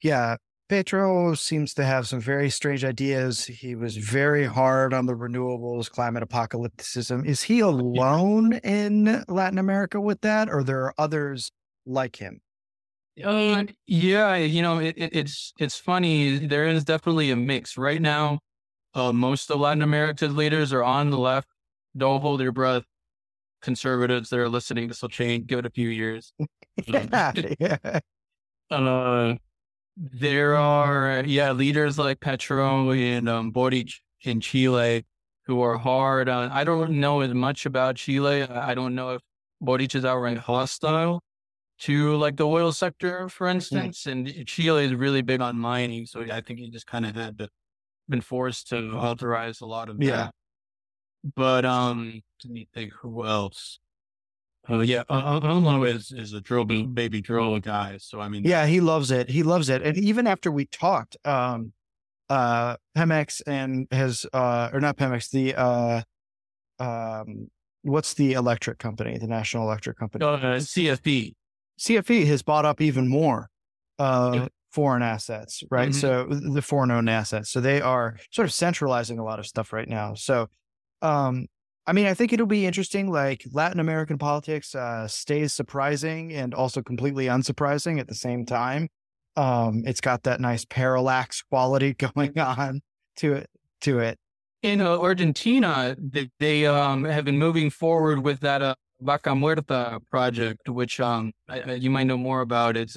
yeah, Petro seems to have some very strange ideas. He was very hard on the renewables, climate apocalypticism. Is he alone in Latin America with that, or there are others like him? Yeah, you know, it's funny. There is definitely a mix right now. Most of Latin America's leaders are on the left. Don't hold your breath. Conservatives that are listening, this will change. Give it a few years. There are, leaders like Petro and Boric in Chile who are hard on. I don't know as much about Chile. I don't know if Boric is outright hostile to like the oil sector, for instance, and Chile is really big on mining. So I think he just kind of had been forced to authorize a lot of that. But let me think who else. Anlo is a baby drill guy. So I mean, yeah, he loves it. And even after we talked, Pemex and his or not Pemex, the what's the electric company, the national electric company, CFE has bought up even more foreign assets, right? Mm-hmm. So the foreign-owned assets. So they are sort of centralizing a lot of stuff right now. So, I mean, I think it'll be interesting. Like Latin American politics stays surprising and also completely unsurprising at the same time. It's got that nice parallax quality going on to it. In Argentina, they have been moving forward with that Vaca Muerta project, which you might know more about. It's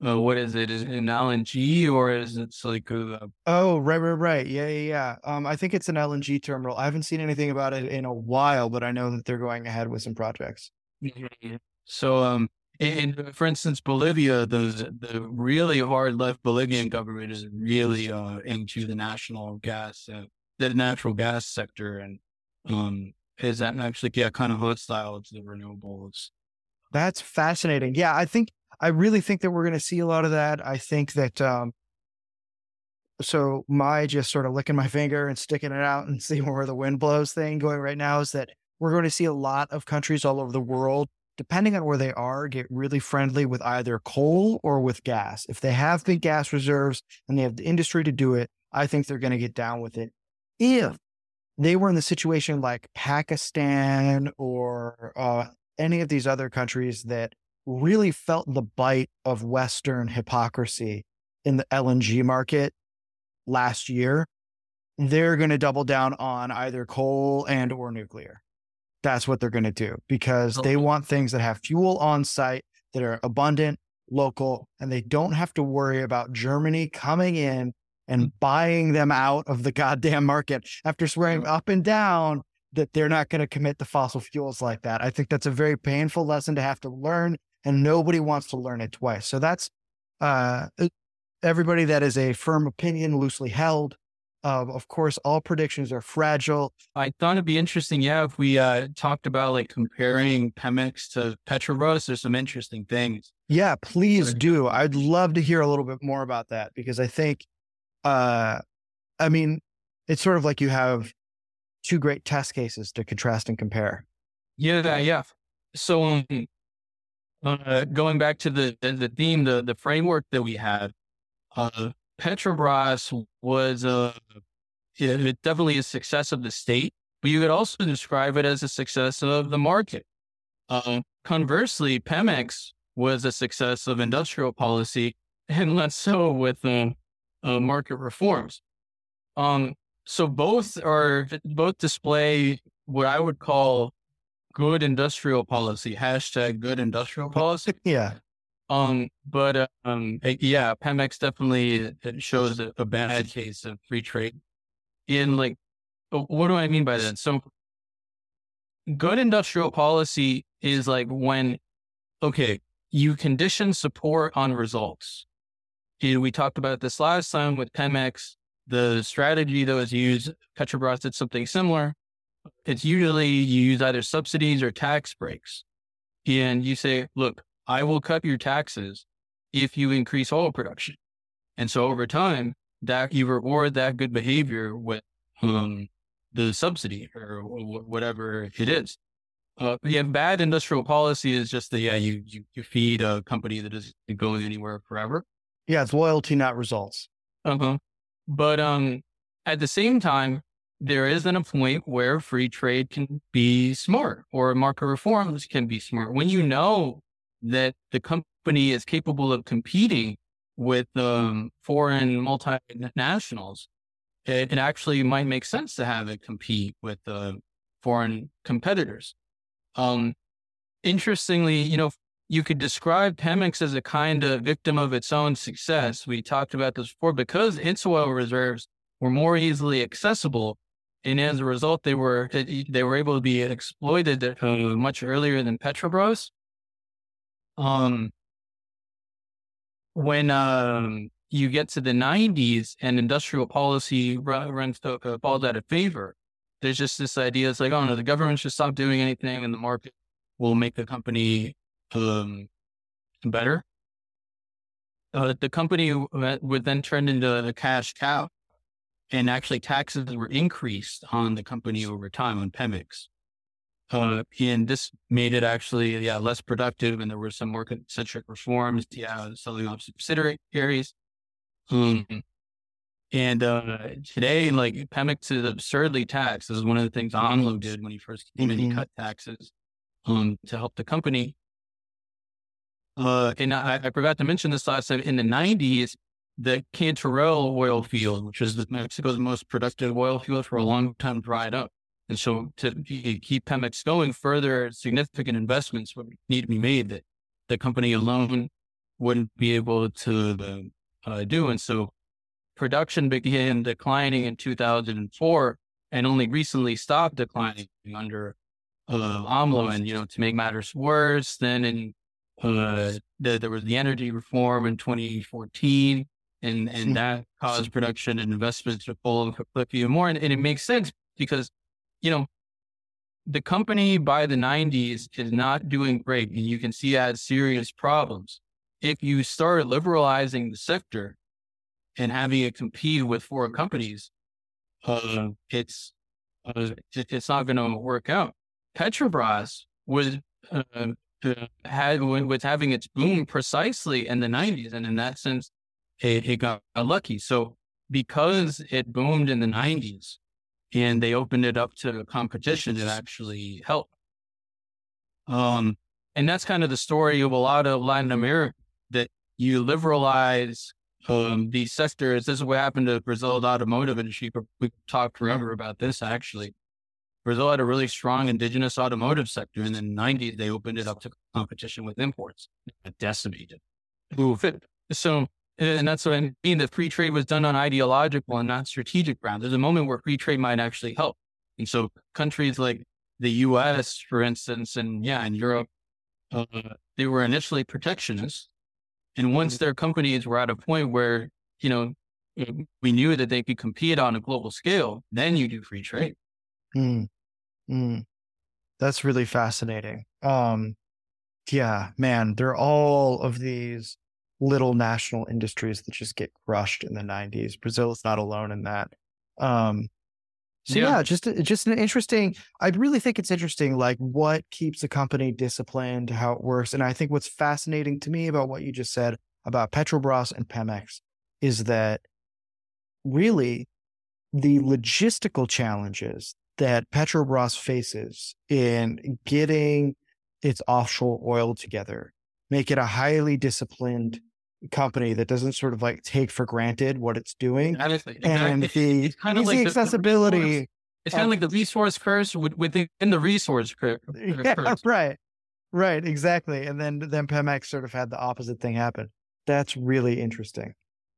what is it? Is it an LNG or is it like right, yeah. I think it's an LNG terminal. I haven't seen anything about it in a while, but I know that they're going ahead with some projects. So, and for instance, Bolivia, the really hard left Bolivian government is really into the natural gas sector, and is that actually kind of hostile to the renewables. That's fascinating. Yeah, I really think that we're going to see a lot of that. I think that so my just sort of licking my finger and sticking it out and seeing where the wind blows thing going right now is that we're going to see a lot of countries all over the world, depending on where they are, get really friendly with either coal or with gas. If they have big gas reserves and they have the industry to do it, I think they're going to get down with it. If they were in the situation like Pakistan or any of these other countries that really felt the bite of Western hypocrisy in the LNG market last year, they're going to double down on either coal and or nuclear. That's what they're going to do, because they want things that have fuel on site that are abundant, local, and they don't have to worry about Germany coming in and buying them out of the goddamn market after swearing up and down that they're not going to commit to fossil fuels like that. I think that's a very painful lesson to have to learn, and nobody wants to learn it twice. So that's everybody that is a firm opinion, loosely held. Of course, all predictions are fragile. I thought it'd be interesting, if we talked about like comparing Pemex to Petrobras. There's some interesting things. Yeah, please do. I'd love to hear a little bit more about that, because I think, I mean, it's sort of like you have two great test cases to contrast and compare. Yeah. So going back to the theme, the framework that we had, Petrobras was definitely a success of the state, but you could also describe it as a success of the market. Conversely, Pemex was a success of industrial policy, and less so with market reforms. So both display what I would call good industrial policy, hashtag good industrial policy. Yeah. But Pemex definitely shows a bad case of free trade. In like, what do I mean by that? So good industrial policy is like when, you condition support on results. And we talked about this last time with Pemex, the strategy that was used. Petrobras did something similar. It's usually you use either subsidies or tax breaks. And you say, look, I will cut your taxes if you increase oil production. And so over time, that you reward that good behavior with the subsidy or whatever it is. Bad industrial policy is just you feed a company that isn't going anywhere forever. Yeah, it's loyalty, not results. But at the same time, there isn't a point where free trade can be smart or market reforms can be smart. When you know that the company is capable of competing with foreign multinationals, it actually might make sense to have it compete with foreign competitors. Interestingly, you could describe Pemex as a kind of victim of its own success. We talked about this before, because its oil reserves were more easily accessible, and as a result, they were able to be exploited much earlier than Petrobras. When you get to the 90s and industrial policy falls out of favor, there's just this idea. It's like, oh no, the government should stop doing anything and the market will make the company better. The company would then turn into a cash cow, and actually taxes were increased on the company over time, on Pemex. And this made it actually, less productive. And there were some market-centric reforms, selling off subsidiaries. Today, like Pemex is absurdly taxed. This is one of the things AMLO did when he first came in. He cut taxes to help the company. And I forgot to mention this last time. In the 90s, the Cantarell oil field, which is Mexico's most productive oil field for a long time, dried up. And so to keep Pemex going, further significant investments would need to be made that the company alone wouldn't be able to do. And so production began declining in 2004 and only recently stopped declining under AMLO. And, to make matters worse, then there was the energy reform in 2014, and that caused production and investments to fall off even more. And it makes sense because the company by the 90s is not doing great, and you can see it has serious problems. If you start liberalizing the sector and having it compete with foreign companies, it's not going to work out. Petrobras was having its boom precisely in the 90s, and in that sense, it got lucky. So because it boomed in the 90s, and they opened it up to competition, that actually helped. And that's kind of the story of a lot of Latin America, that you liberalize these sectors. This is what happened to Brazil's automotive industry. We've talked forever about this, actually. Brazil had a really strong indigenous automotive sector. And in the 90s, they opened it up to competition with imports. It decimated. So, and that's what I mean, that free trade was done on ideological and not strategic ground. There's a moment where free trade might actually help. And so countries like the U.S., for instance, and in Europe, they were initially protectionist. And once their companies were at a point where, you know, we knew that they could compete on a global scale, then you do free trade. That's really fascinating. There are all of these little national industries that just get crushed in the 90s. Brazil is not alone in that. Just an interesting, I really think it's interesting, like what keeps a company disciplined, how it works. And I think what's fascinating to me about what you just said about Petrobras and Pemex is that really the logistical challenges that Petrobras faces in getting its offshore oil together make it a highly disciplined company that doesn't sort of like take for granted what it's doing. Honestly, and it's kind of like accessibility. It's kind of like the resource curse within the resource curse. Yeah, right, exactly. And then Pemex sort of had the opposite thing happen. That's really interesting.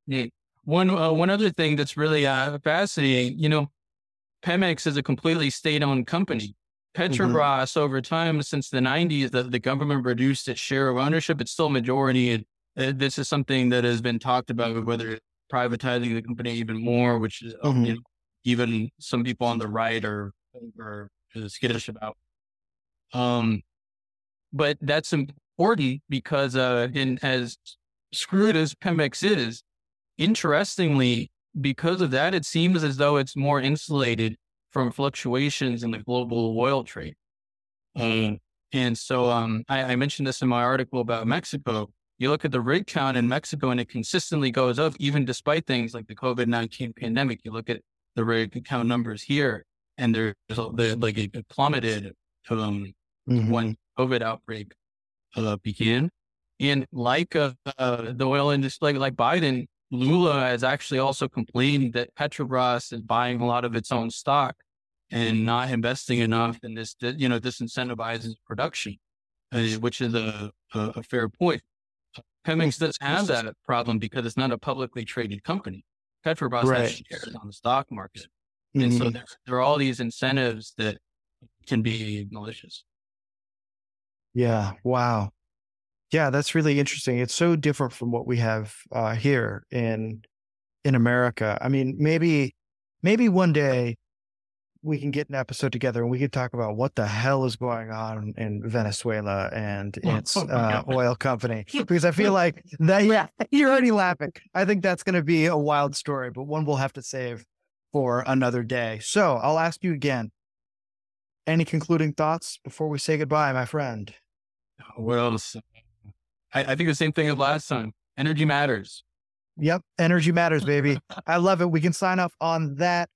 Yeah. One other thing that's really fascinating, you know, Pemex is a completely state-owned company. Petrobras, over time, since the 90s, the government reduced its share of ownership. It's still majority. This is something that has been talked about, whether it's privatizing the company even more, which is you know, even some people on the right are skittish about. But that's important because as screwed as Pemex is, interestingly, because of that, it seems as though it's more insulated from fluctuations in the global oil trade. And so I mentioned this in my article about Mexico. You look at the rig count in Mexico and it consistently goes up, even despite things like the COVID-19 pandemic. You look at the rig count numbers here and it plummeted when COVID outbreak began. And like the oil industry, like Biden, Lula has actually also complained that Petrobras is buying a lot of its own stock and not investing enough, and this, you know, disincentivizes production, which is a fair point. Pemex does have that problem because it's not a publicly traded company. Petrobras has shares on the stock market. And so there are all these incentives that can be malicious. Yeah. Wow. Yeah, that's really interesting. It's so different from what we have here in America. I mean, maybe one day we can get an episode together and we can talk about what the hell is going on in Venezuela and its oil company, because I feel like that. Yeah, you're already laughing. I think that's going to be a wild story, but one we'll have to save for another day. So I'll ask you again, any concluding thoughts before we say goodbye, my friend? Well, I think the same thing as last time. Energy matters. Yep. Energy matters, baby. I love it. We can sign off on that.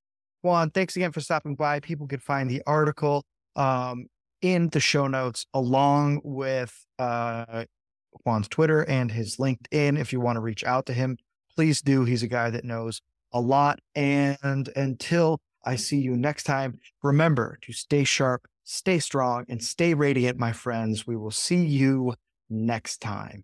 Juan, thanks again for stopping by. People can find the article in the show notes, along with Juan's Twitter and his LinkedIn. If you want to reach out to him, please do. He's a guy that knows a lot. And until I see you next time, remember to stay sharp, stay strong, and stay radiant, my friends. We will see you next time.